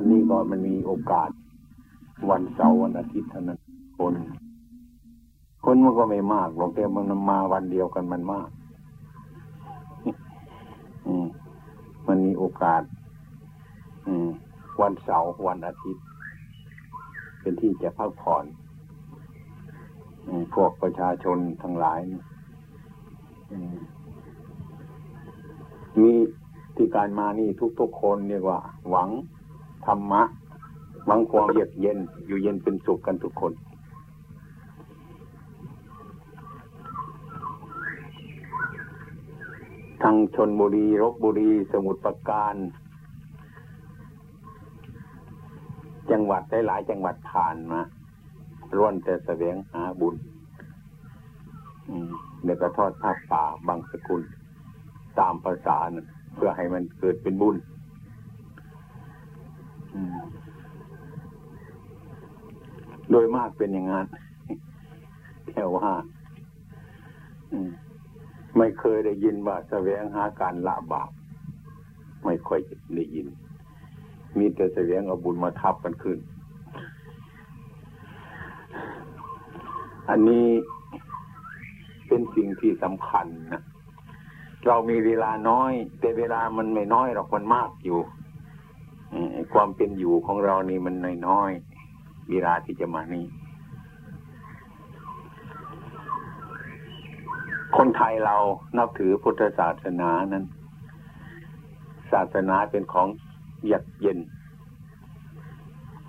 วันนี้ก็มันมีโอกาสวันเสาร์วันอาทิตย์เท่านั้นคนมันก็ไม่มากหรอกแต่มันมาวันเดียวกันมันมากมันมีโอกาสวันเสาร์วันอาทิตย์เป็นที่จะพักผ่อนพวกประชาชนทั้งหลายมีที่การมานี่ทุกๆคนเรียกว่าหวังธรรมะหวังความเยือกเย็นอยู่เย็นเป็นสุขกันทุกคนทางชลบุรีลพบุรีสมุทรปราการจังหวัดหลายจังหวัดผ่านมาล้วนแต่แสวงหาบุญเดี๋ยวก็ทอดผ้าป่าบางสกุลตามภาษานะเพื่อให้มันเกิดเป็นบุญโดยมากเป็นอย่างนั้นแค่ว่าไม่เคยได้ยินว่าแสวงหาการละบาปไม่ค่อยได้ยินมีแต่แสวงเอาบุญมาทับกันขึ้นอันนี้เป็นสิ่งที่สำคัญนะเรามีเวลาน้อยแต่เวลามันไม่น้อยหรอกมันมากอยู่ความเป็นอยู่ของเรานี่มันน้อยๆเวลาที่จะมานี่คนไทยเรานับถือพุทธศาสนานั้นศาสนาเป็นของเยือกเย็น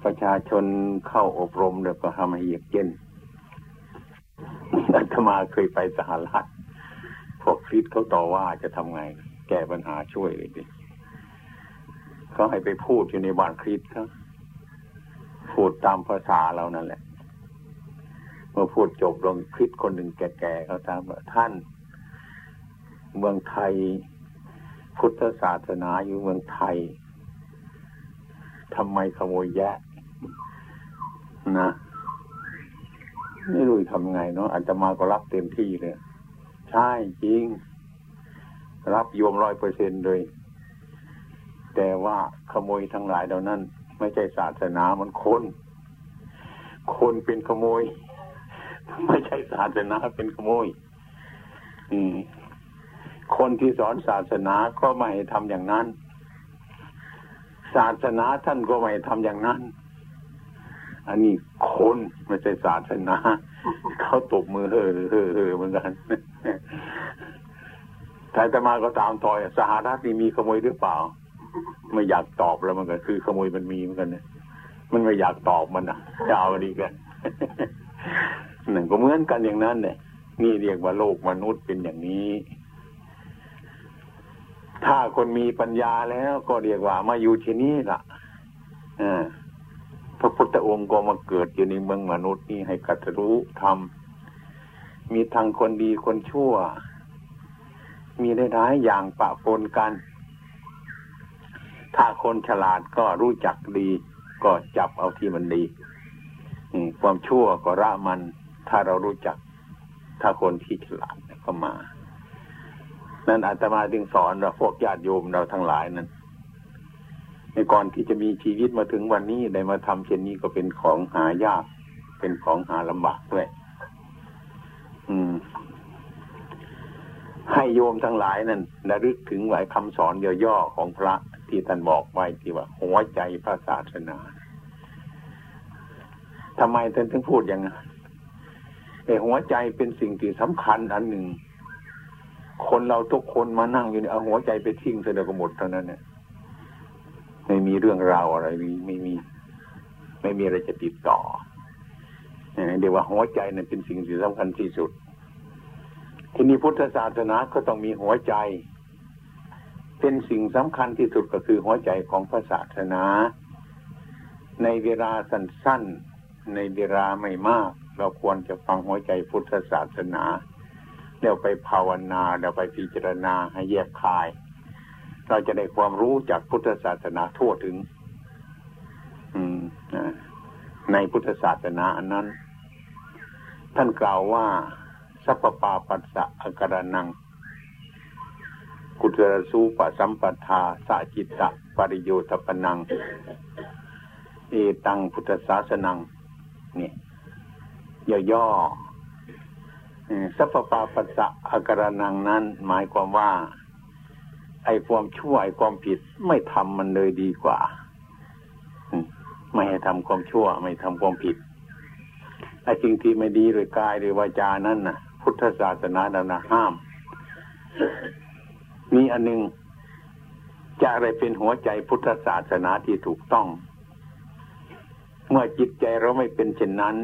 ประชาชนเข้าอบรมแล้วก็ทำให้เยือกเย็นอาตมาเคยไปสหรัฐพวกคริสต์เขาต่อว่าจะทำไงแก้ปัญหาช่วยเลยดิเขาให้ไปพูดอยู่ในบ้านคริสต์เขาพูดตามภาษาเรานั่นแหละเมื่อพูดจบลงคริสต์คนหนึ่งแก่ๆเขาถามว่าท่านเมืองไทยพุทธศาสนาอยู่เมืองไทยทำไมขโมยแยะนะไม่รู้ทำไงเนาะอาตมาก็รับเต็มที่เลยใช่จริงรับโยม 100% เลยแต่ว่าขโมยทั้งหลายเหล่านั้นไม่ใช่ศาสนามันคนเป็นขโมยไม่ใช่ศาสนาเป็นขโมยคนที่สอนศาสนาก็ไม่ทำอย่างนั้นศาสนาท่านก็ไม่ทำอย่างนั้นอันนี้คนไม่ใช่ศาสนาเขาตบมือเฮ่อเหมือนกันแต่อาตมาก็ตามต่อยสหรัฐนี่มีขโมยหรือเปล่าไม่อยากตอบแล้วมันก็คือขโมยมันมีเหมือนกันนะมันไม่อยากตอบมันนะจะเอาดีกันนั่นก็เหมือนกันอย่างนั้นเนี่ยนี่เรียกว่าโลกมนุษย์เป็นอย่างนี้ถ้าคนมีปัญญาแล้วก็เรียกว่ามาอยู่ที่นี่ล่ะพระพุทธองค์ก็มาเกิดอยู่ในเมืองมนุษย์นี่ให้กัตรู้ธรรมมีทั้งคนดีคนชั่วมีได้หลายอย่างปะปนกันถ้าคนฉลาดก็รู้จักดีก็จับเอาที่มันดีความชั่วก็ละมันถ้าเรารู้จักถ้าคนที่ฉลาดก็มานั่นอาตมาจึงสอนเราพวกญาติโยมเราทั้งหลายนั้นในก่อนที่จะมีชีวิตมาถึงวันนี้ได้มาทำเช่นนี้ก็เป็นของหายากเป็นของหาลำบากด้วยให้โยมทั้งหลายนั้นระลึกถึงหลายคำสอนย่อๆของพระที่ท่านบอกไว้ที่ว่าหัวใจพระศาสนาทำไมท่านถึงพูดอย่างนั้นหัวใจเป็นสิ่งที่สำคัญอันหนึ่งคนเราทุกคนมานั่งอยู่เอาหัวใจไปทิ้งเสียแล้วก็หมดเท่านั้นเนี่ยไม่มีเรื่องราวอะไรไม่มีอะไรจะติดต่อเดี๋ยวว่าหัวใจเนี่ยเป็นสิ่งที่สำคัญที่สุดทีนี้พุทธศาสนาก็ต้องมีหัวใจเป็นสิ่งสำคัญที่สุดก็คือหัวใจของพระศาสนาในเวลาสั้นๆในเวลาไม่มากเราควรจะฟังหัวใจพุทธศาสนาแล้วไปภาวนาแล้วไปพิจารณาให้แยกคายเราจะได้ความรู้จากพุทธศาสนาทั่วถึงในพุทธศาสนาอันนั้นท่านกล่าวว่าสัพพปาปัสสะอาการนังกุตรสูปสัมปทาสะจิตตะปริโยทปนัง เอตังพุทธศาสนังนี่ย่อๆสัพพปาปัสสะอาการนังนั้นหมายความว่าไอ้ความชั่วไอ้ความผิดไม่ทำมันเลยดีกว่าไม่ให้ทำความชั่วไม่ทำความผิดไอ้สิ่งที่ไม่ดีโดยกายโดยวาจานั้นนะพุทธศาสนาดังนะห้ามมีอันหนึ่งจะอะไรเป็นหัวใจพุทธศาสนาที่ถูกต้องเมื่อจิตใจเราไม่เป็นเช่นนั้น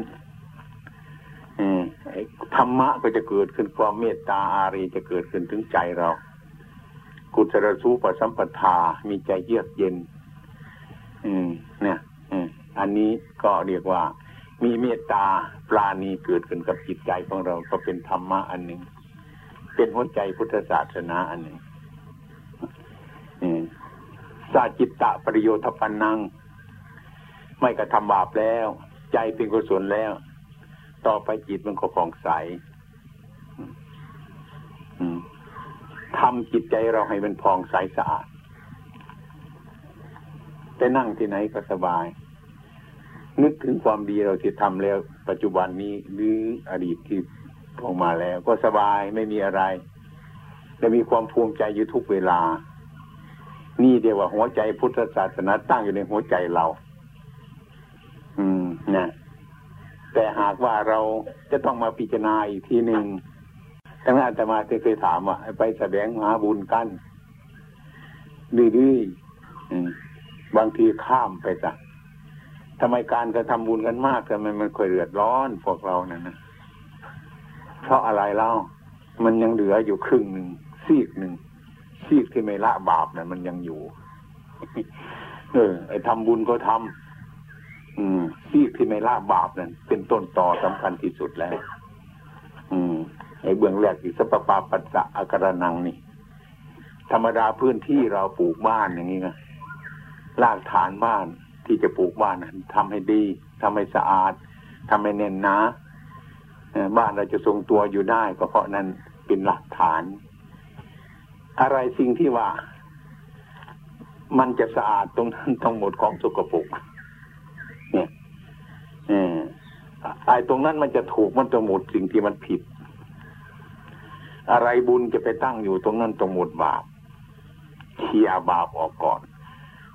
ธรรมะก็จะเกิดขึ้นความเมตตาอารีจะเกิดขึ้นถึงใจเรากุศลสูปสัมปทามีใจเยือกเย็นเนี่ยอันนี้ก็เรียกว่ามีเมตตาปราณีเกิดขึ้นกับจิตใจของเราก็เป็นธรรมะอันหนึ่งเป็นหัวใจพุทธศาสนาอันหนึ่งสาจิตตะประโยชน์ปันนังไม่กระทำบาปแล้วใจเป็นกุศลแล้วต่อไปจิตมันก็ผ่องใสทำจิตใจเราให้มันผ่องใสสะอาดแต่นั่งที่ไหนก็สบายนึกถึงความดีเราที่ทำแล้วปัจจุบันนี้หรืออดีตที่ผ่านมาแล้วก็สบายไม่มีอะไรและมีความภูมิใจอยู่ทุกเวลานี่เดียวว่าหัวใจพุทธศาสนาตั้งอยู่ในหัวใจเรานะแต่หากว่าเราจะต้องมาพิจารณาอีกทีหนึ่งทั้งนั้นอาตมาเคยถามว่าไปแสวงหาบุญกันดื้อบางทีข้ามไปจ้ะทำไมการกระทำบุญกันมากแต่มันค่อยเดือดร้อนพวกเรานั่นนะเพราะอะไรเล่ามันยังเหลืออยู่ครึ่งหนึ่งซีกหนึ่งซีกที่ไม่ละบาปนั่นมันยังอยู่ไอ้ทำบุญก็ทำซีกที่ไม่ละบาปนั่นเป็นต้นตอสำคัญที่สุดแล้วไอ้เบื้องแรกที่สัพพะปัสสะอาการนังนี่ธรรมดาพื้นที่เราปลูกบ้านอย่างนี้นะรากฐานบ้านที่จะปลูกบ้านทำให้ดีทำให้สะอาดทำให้แน่นหนาบ้านเราจะทรงตัวอยู่ได้ก็เพราะนั้นเป็นหลักฐานอะไรสิ่งที่ว่ามันจะสะอาดตรงนั้นทั้งหมดของสกปรกเนี่ยไอ้ตรงนั้นมันจะถูกมันจะหมดสิ่งที่มันผิดอะไรบุญจะไปตั้งอยู่ตรงนั้นตรงหมดบาปเคลียร์บาปออกก่อน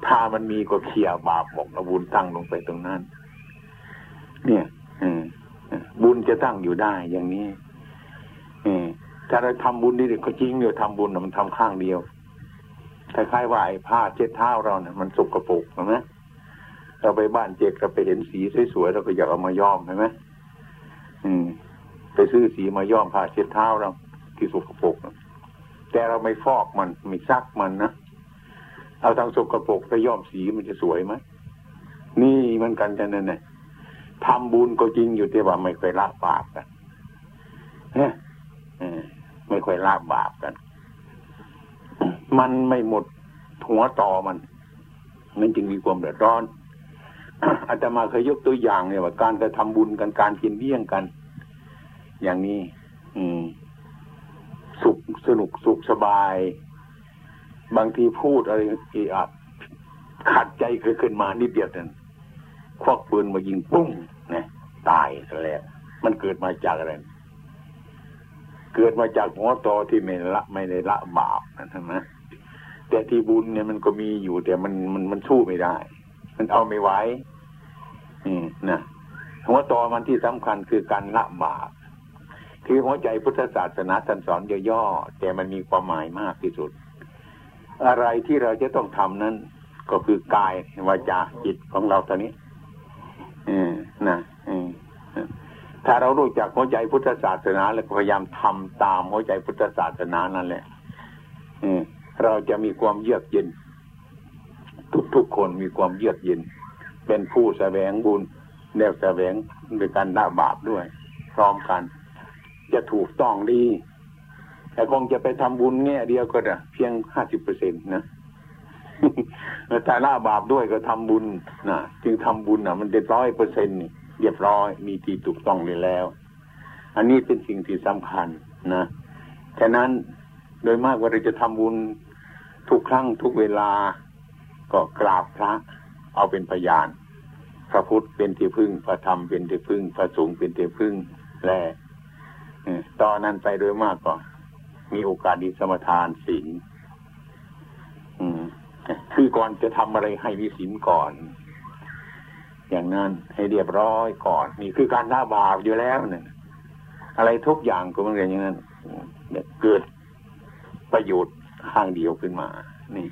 ถ้ามันมีก็เคลียร์บาปออกแล้วบุญตั้งลงไปตรงนั้นเนี่ยบุญจะตั้งอยู่ได้อย่างนี้ถ้าเราทำบุญนี่ก็จริงอยู่ทำบุญมันทำข้างเดียวคล้ายๆว่าไอ้ผ้าเช็ดเท้าเราเนี่ยมันสกปรกใช่ไหมเราไปบ้านเจ๊กเราไปเห็นสีสวยๆเราก็อยากเอามาย้อมใช่ไหมไปซื้อสีมาย้อมผ้าเช็ดเท้าเราที่สกปรกแต่เราไม่ฟอกมันไม่ซักมันนะเอาทางสกปรกไปย้อมสีมันจะสวยไหมนี่มันกันจะนั่นไงทำบุญก็จริงอยู่แต่ว่าไม่ค่อยละบาปกันเนี่ยไม่ค่อยละบาปกันมันไม่หมดหัวต่อมันจึงมีความเดือดร้อน อาตมาเคยยกตัวอย่างเนี่ยว่าการกระทำบุญกันการกินเลี้ยงกันอย่างนี้สุขสนุกสุขสบายบางทีพูดอะไรที่อาจขัดใจเคยขึ้นมานิดเดียวนั่นควักปืนมายิงปุ้งนะตายซะแล้วมันเกิดมาจากอะไรเกิดมาจากหัวตอที่ไม่ได้ละบาปนะใช่ไหมแต่ที่บุญเนี่ยมันก็มีอยู่แต่มันสู้ไม่ได้มันเอาไม่ไหวนะหัวตอมันที่สำคัญคือการละบาปคือหัวใจพุทธศาสนาท่านสอนย่อๆแต่มันมีความหมายมากที่สุดอะไรที่เราจะต้องทำนั้นก็คือกายวาจาจิตของเราตอนนี้นะถ้าเรารู้จักหัวใจพุทธศาสนาแล้วพยายามทำตามหัวใจพุทธศาสนานั่นแหละเราจะมีความเยือกเย็นทุกคนมีความเยือกเย็นเป็นผู้แสวงบุญแล้วแสวงโดยการละบาปด้วยพร้อมกันจะถูกต้องดีแต่คงจะไปทำบุญแง่เดียวก็ได้เพียง 50% นะแต่ละบาปด้วยก็ทำบุญนะจึงทำบุญนะมันเด็ด 100% เรียบร้อยมีที่ถูกต้องเลยแล้วอันนี้เป็นสิ่งที่สำคัญนะฉะนั้นโดยมากว่าเราจะทำบุญทุกครั้งทุกเวลาก็กราบพระเอาเป็นพยาน พระพุทธเป็นที่พึ่งพระธรรมเป็นที่พึ่งพระสงฆ์เป็นที่พึ่งและตอนนั้นไปโดยมากก็มีโอกาสดีสมทานศีลคือก่อนจะทำอะไรให้มีศีลก่อนอย่างนั้นให้เรียบร้อยก่อนนี่คือการละบาปอยู่แล้วเนี่ยอะไรทุกอย่างก็เหมือนกันอย่างนั้นเกิดประโยชน์ข้างเดียวขึ้นมานี่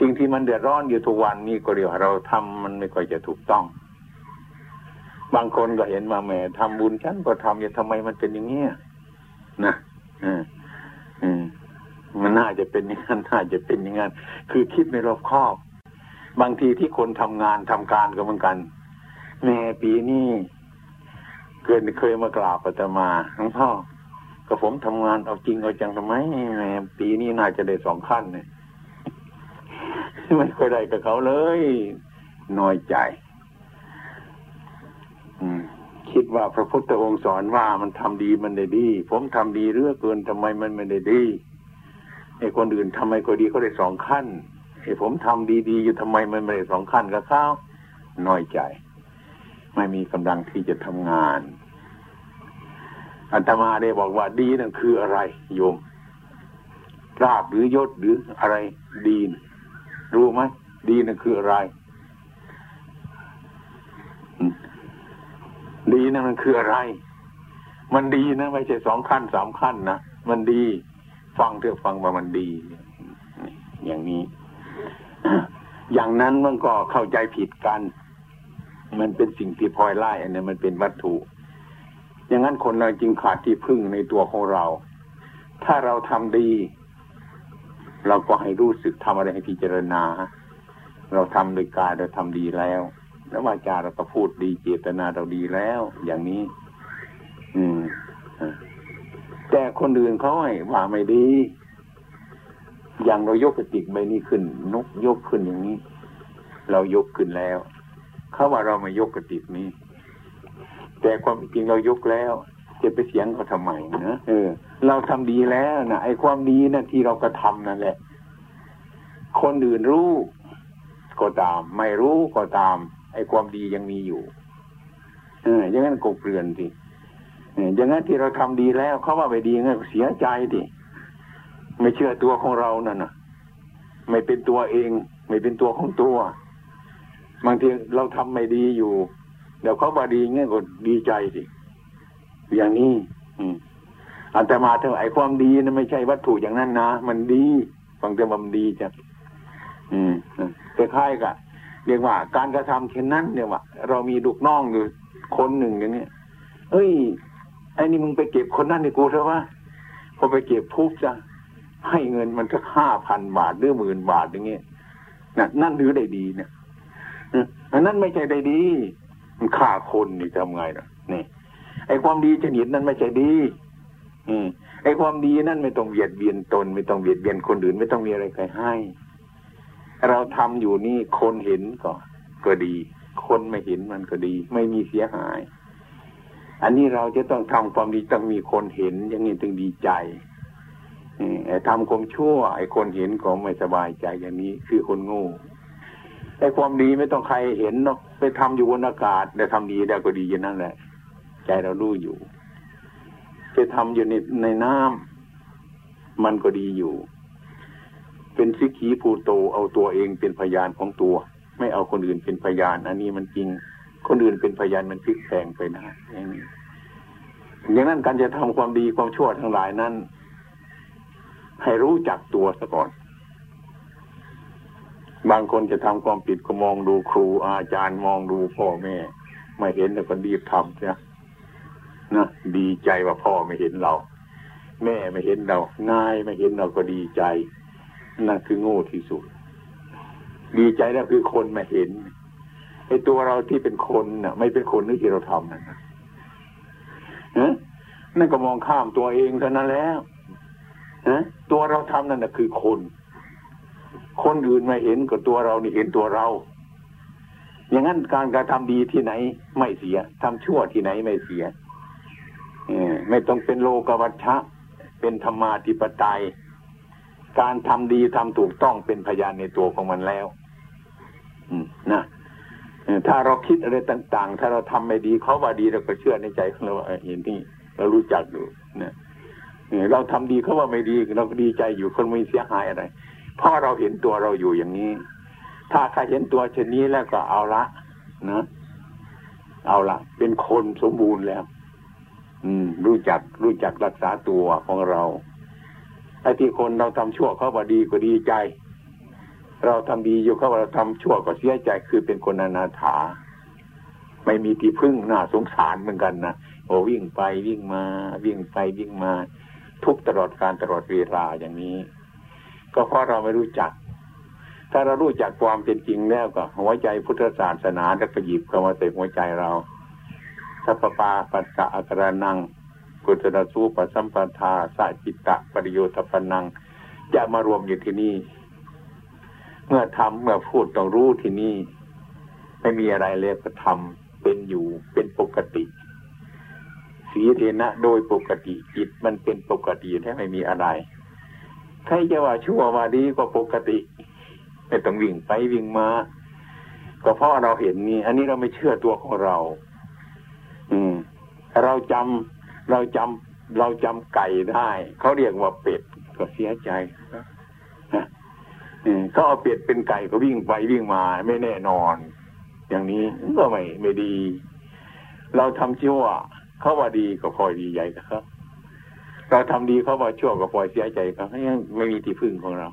สิ่งที่มันเดือดร้อนอยู่ทุกวันนี่ก็เรียกว่าเราทำมันไม่ค่อยจะถูกต้องบางคนก็เห็นมาแหมทำบุญฉันก็ทำอยู่ทำไมมันเป็นอย่างเงี้ยนะมันน่าจะเป็นอย่างนั้นน่าจะเป็นอย่างนั้นคือคิดไม่รอบคอบบางทีที่คนทำงานทำการก็เหมือนกันแม่ปีนี้เกิดเคยมากราบอาตมาหลวงพ่อก็ผมทำงานเอาจริงเอาจังทำไมแม่ปีนี้น่าจะได้สองขั้นเนี่ยไม่เคยได้กับเขาเลยน้อยใจคิดว่าพระพุทธองค์สอนว่ามันทำดีมันได้ดีผมทำดีเรื่อยเกินทำไมมันไม่ได้ดีไอ้คนอื่นทำไมก็ดีเขาได้สองขั้นไอ้ผมทำดีๆอยู่ทำไมมันไม่ได้สองขั้นกับเขาน้อยใจไม่มีกำลังที่จะทำงานอาตมาได้บอกว่าดีนั่นคืออะไรโยมลาภหรือยศหรืออะไรดีรู้ไหมดีนั่นคืออะไรดีนั่นมันคืออะไรมันดีนะไม่ใช่สองขั้นสามขั้นนะมันดีฟังเถอะฟังว่ามันดีอย่างนี้อย่างนั้นมันก็เข้าใจผิดกันมันเป็นสิ่งที่พลอยไล่อันนั้นมันเป็นวัตถุอย่างนั้นคนเราจริงขาดที่พึ่งในตัวของเราถ้าเราทำดีเราก็ให้รู้สึกทำอะไรให้พิจารณาเราทำโดยกายเราทำดีแล้วแล้ววาจาเราก็พูดดีเจตนาเราดีแล้วอย่างนี้แต่คนอื่นเขาว่าไม่ดีอย่างเรายกกระติกใบนี้ขึ้นนกยกขึ้นอย่างนี้เรายกขึ้นแล้วเขาว่าเราไม่ยกกระติกนี้แต่ความจริงเรายกแล้วจะไปเสียงเขาทำไมนะเราทำดีแล้วนะไอ้ความดีนั่นที่เรากระทำนั่นแหละคนอื่นรู้ก็ตามไม่รู้ก็ตามไอ้ความดียังมีอยู่อย่างนั้นก็เปลี่ยนสิอย่างนั้นที่เราทำดีแล้วเขาว่าไม่ดีงั้นเสียใจดิไม่เชื่อตัวของเรานั่นน่ะไม่เป็นตัวเองไม่เป็นตัวของตัวบางทีเราทำไม่ดีอยู่เดี๋ยวเขาว่าดีงั้นก็ดีใจสิอย่างนี้อันแต่มาเท่าไอ้ความดีนะไม่ใช่วัตถุอย่างนั้นนะมันดีฟังแต่มันดีจ้ะคล้ายๆกับเรียกว่าการกระทำเช่นนั้นเนี่ยว่าเรามีลูกน้องอยู่คนหนึ่งอย่างนี้เฮ้ยไอ้นี่มึงไปเก็บคนนั้นในกูเถอะวะพอไปเก็บปุ๊บจ้ะให้เงินมันสัก 5,000 บาทหรือ 10,000 บาทอย่างเงี้ยนั่นหรือได้ดีเนี่ยอันนั้นไม่ใช่ได้ดีมันฆ่าคนนี่ทำไงล่ะนี่ไอ้ความดีชนิดนั้นไม่ใช่ดีไอ้ความดีนั่นไม่ต้องเบียดเบียนตนไม่ต้องเบียดเบียนคนอื่นไม่ต้องมีอะไรใครให้เราทำอยู่นี่คนเห็นก็ดีคนไม่เห็นมันก็ดีไม่มีเสียหายอันนี้เราจะต้องทำความดีต้องมีคนเห็นอย่างนี้ถึงดีใจไอ้ทำความชั่วไอ้คนเห็นก็ไม่สบายใจอย่างนี้คือคนโง่ไอ้ความดีไม่ต้องใครเห็นเนาะไปทำอยู่บนอากาศแต่ทำดีได้ก็ดีอย่างนั้นแหละใจเรารู้อยู่ไปทำอยู่ในน้ำมันก็ดีอยู่เป็นสิกขีภูโตเอาตัวเองเป็นพยานของตัวไม่เอาคนอื่นเป็นพยานอันนี้มันจริงคนอื่นเป็นพยานมันพลิกแพลงไปนะอย่างนั้นการจะทำความดีความชั่วทั้งหลายนั้นให้รู้จักตัวซะก่อนบางคนจะทำความผิดก็มองดูครูอาจารย์มองดูพ่อแม่ไม่เห็นแต่ก็รีบทำนะดีใจว่าพ่อไม่เห็นเราแม่ไม่เห็นเรานายไม่เห็นเราก็ดีใจนั่นคือโง่ที่สุดดีใจแล้วคือคนไม่เห็นไอ้ตัวเราที่เป็นคนน่ะไม่เป็นคนที่เราทำนั่นนะนั่นก็มองข้ามตัวเองเท่านั้นแล้วตัวเราทำนั่นน่ะคือคนอื่นไม่เห็นก็ตัวเรานี่เห็นตัวเราอย่างนั้นการกระทำดีที่ไหนไม่เสียทำชั่วที่ไหนไม่เสียไม่ต้องเป็นโลกวัชชะเป็นธรรมาธิปไตยการทำดีทำถูกต้องเป็นพยานในตัวของมันแล้วนะ ถ้าเราคิดอะไรต่างๆถ้าเราทำไม่ดีเขาว่าดีเราก็เชื่อในใจของเราว่าเห็นที่เรารู้จักอยู่นะเราทำดีเขาว่าไม่ดีเราก็ดีใจอยู่คนไม่เสียหายอะไรเพราะเราเห็นตัวเราอยู่อย่างนี้ถ้าใครเห็นตัวเช่นนี้แล้วก็เอาละนะเอาละเป็นคนสมบูรณ์แล้วรู้จักรักษาตัวของเราไอ้ที่คนเราทำชั่วเขาว่าดีก็ดีใจเราทำดีอยู่เขาว่าเราทำชั่วก็เสียใจคือเป็นคนอนาถาไม่มีที่พึ่งน่าสงสารเหมือนกันนะโอ้วิ่งไปวิ่งมาวิ่งไปวิ่งมาทุกตลอดการตลอดเวลาอย่างนี้ก็เพราะเราไม่รู้จักถ้าเรารู้จักความเป็นจริงแล้วก็หัวใจพุทธศาสนาจะไปหยิบเข้ามาใส่หัวใจเราสัพพปาปัสสะอักรานังกุศลสูปสัมปทาสะจิตตะปริโยทปนังจะมารวมอยู่ที่นี่เมื่อทำเมื่อพูดต้องรู้ที่นี่ไม่มีอะไรเลยก็ทำเป็นอยู่เป็นปกติสีเทนะโดยปกติจิตมันเป็นปกติแท้ไม่มีอะไรใครจะว่าชั่วว่าดีก็ปกติไม่ต้องวิ่งไปวิ่งมาก็เพราะเราเห็นนี่อันนี้เราไม่เชื่อตัวของเราเราจำไก่ได้เขาเรียกว่าเป็ดก็เสียใจเขาเอาเป็ดเป็นไก่ก็วิ่งไปวิ่งมาไม่แน่นอนอย่างนี้ก็ไม่ดีเราทำชั่วเขาว่าดีก็คอยดีใจครับเราทำดีเขาว่าชั่วก็คอยเสียใจครับไม่มีที่พึ่งของเรา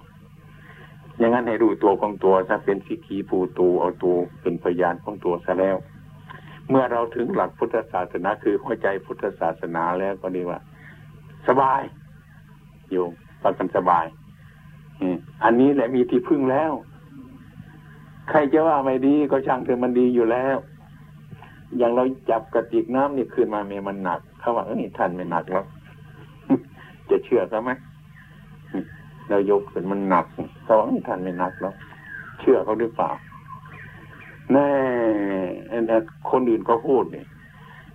อย่างนั้นให้ดูตัวของตัวถ้าเป็นสิกขีปูตูเอาตัวเป็นพยานของตัวซะแล้วเมื่อเราถึงหลักพุทธศาสนาคือหัวใจพุทธศาสนาแล้วก็ดีว่าสบายโยมฟังกันสบายอันนี้แหละมีที่พึ่งแล้วใครจะว่าไม่ดีก็ช่างเถอะมันดีอยู่แล้วอย่างเราจับกระติกน้ำนี่คืนมาเมมันหนักเขาว่านี่ท่านไม่หนักแล้วจะเชื่อเขาไหมเรายกขึ้นมันหนักเขาว่านี่ท่านไม่หนักแล้วเชื่อเขาหรือเปล่าแน่คนอื่นเขาพูดเนี่ย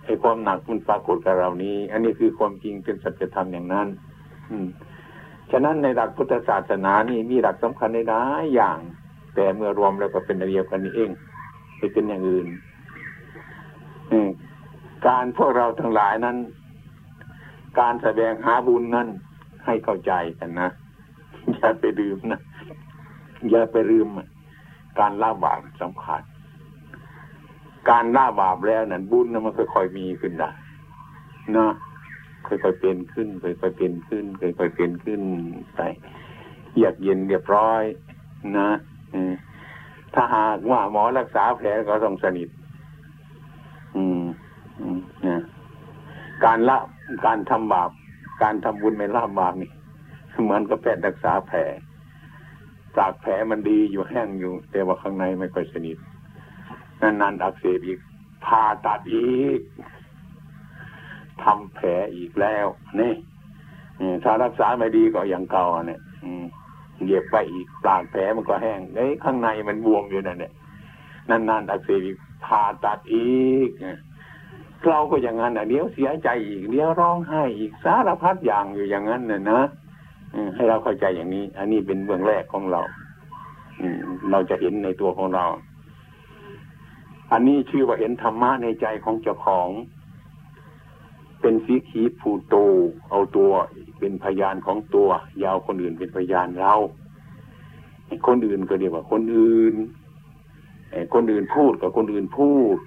ไอ้ความหนักมันปรากฏกับเรานี้อันนี้คือความจริงเป็นสัจธรรมอย่างนั้นฉะนั้นในหลักพุทธศาสนานี่มีหลักสำคัญในหลายอย่างแต่เมื่อรวมแล้วก็เป็นเดียวกันนี่เองไม่เป็นอย่างอื่นการพวกเราทั้งหลายนั้นการแสวงหาบุญนั้นให้เข้าใจกันนะอย่าไปลืมนะอย่าไปลืมการละบาปสำคัญการละบาปแล้วนั่นบุญมันค่อยๆมีขึ้นได้นะค่อยๆเป็นขึ้นค่อยๆเป็นขึ้นค่อยๆเป็นขึ้นไปเยือกเย็นเรียบร้อยนะถ้าหากว่าหมอรักษาแผลก็ต้องสนิทนะการทำบาปการทำบุญไม่ละบาปนี่เหมือนกับแพทย์รักษาแผลปากแผลมันดีอยู่แห้งอยู่แต่ว่าข้างในไม่ค่อยสนิทนานๆอักเสบอีกผ่าตัดอีกทำแผลอีกแล้วนี่ถ้ารักษาไม่ดีก็อย่างเก่าเนี่ยเหยียบไปอีกปากแผลมันก็แห้งไอ้ข้างในมันบวมอยู่นั่นเนี่ยนานๆอักเสบอีกผ่าตัดอีกเราก็อย่างนั้นอ่ะเดี๋ยวเสียใจอีกเดี๋ยวร้องไห้อีกสารพัดอย่างอยู่อย่างนั้นน่ะนะให้เราเข้าใจอย่างนี้อันนี้เป็นเบื้องแรกของเราเราจะเห็นในตัวของเราอันนี้ชื่อว่าเห็นธรรมะในใจของเจ้าของเป็นสีขีภูโตเอาตัวเป็นพยานของตัวยาวคนอื่นเป็นพยานเราคนอื่นก็เรียกว่าคนอื่นคนอื่นพูดกับคนอื่นพูด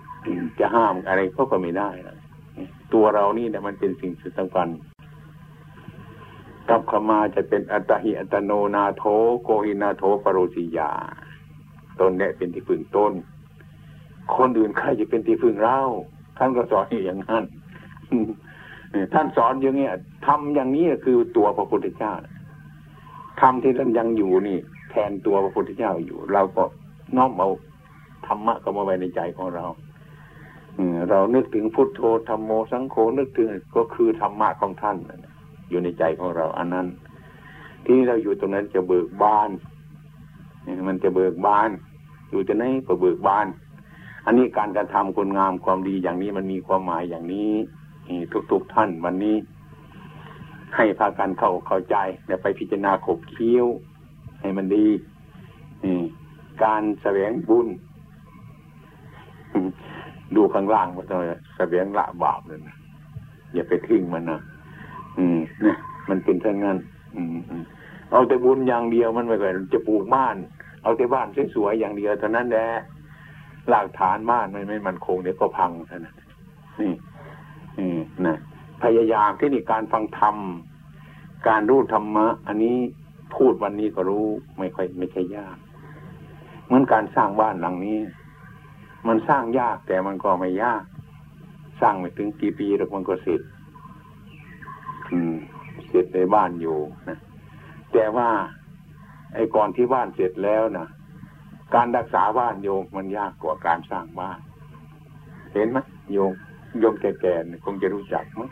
จะห้ามอะไรเขาก็ไม่ได้นะตัวเรานี่นะมันเป็นสิ่งสำคัญกับขมาจะเป็นอัตตหิอัตโนนาโถโกหินาโถปโรสิยาตนเนี่ยเป็นที่พึ่งตนคนอื่นใครจะเป็นที่พึ่งเราท่านก็สอนอย่างนั้นท่านสอนอย่างเงี้ยทำอย่างนี้คือตัวพระพุทธเจ้าทำที่ท่านยังอยู่นี่แทนตัวพระพุทธเจ้าอยู่เราก็น้อมเอาธรรมะเข้ามาไว้ในใจของเราเรานึกถึงพุทโธธัมโมสังโฆนึกถึงก็คือธรรมะของท่านอยู่ในใจของเราอันนั้นที่เราอยู่ตรงนั้นจะเบิกบานมันจะเบิกบานอยู่จะไหนก็เบิกบานอันนี้การกระทำคุณงามความดีอย่างนี้มันมีความหมายอย่างนี้ทุกท่านวันนี้ให้พากันเข้าใจและไปพิจารณาขบเคี้ยวให้มันดีการแสวงบุญ ดูข้างล่างมันเลยเสบียงละบาปเลยนะอย่าไปทิ้งมันนะนะมันเป็นเช่นนั้นเอาแต่บุญอย่างเดียวมันไม่ไหวจะปลูกบ้านเอาแต่บ้านสวยๆอย่างเดียวเท่านั้นแหละหลักฐานบ้านไม่มั่นคงเดี๋ยวก็พังเท่านั้นนี่นะพยายามที่นี่การฟังธรรมการรู้ธรรมะอันนี้พูดวันนี้ก็รู้ไม่ใช่ยากเหมือนการสร้างบ้านหลังนี้มันสร้างยากแต่มันก็ไม่ยากสร้างไม่ถึงกี่ปีแล้วมันก็เสร็จเสร็จในบ้านอยู่นะแต่ว่าไอ้ก่อนที่บ้านเสร็จแล้วนะการรักษาบ้านโยมมันยากกว่าการสร้างบ้านเห็นไหมโยมแก่ๆคงจะรู้จักมั้ง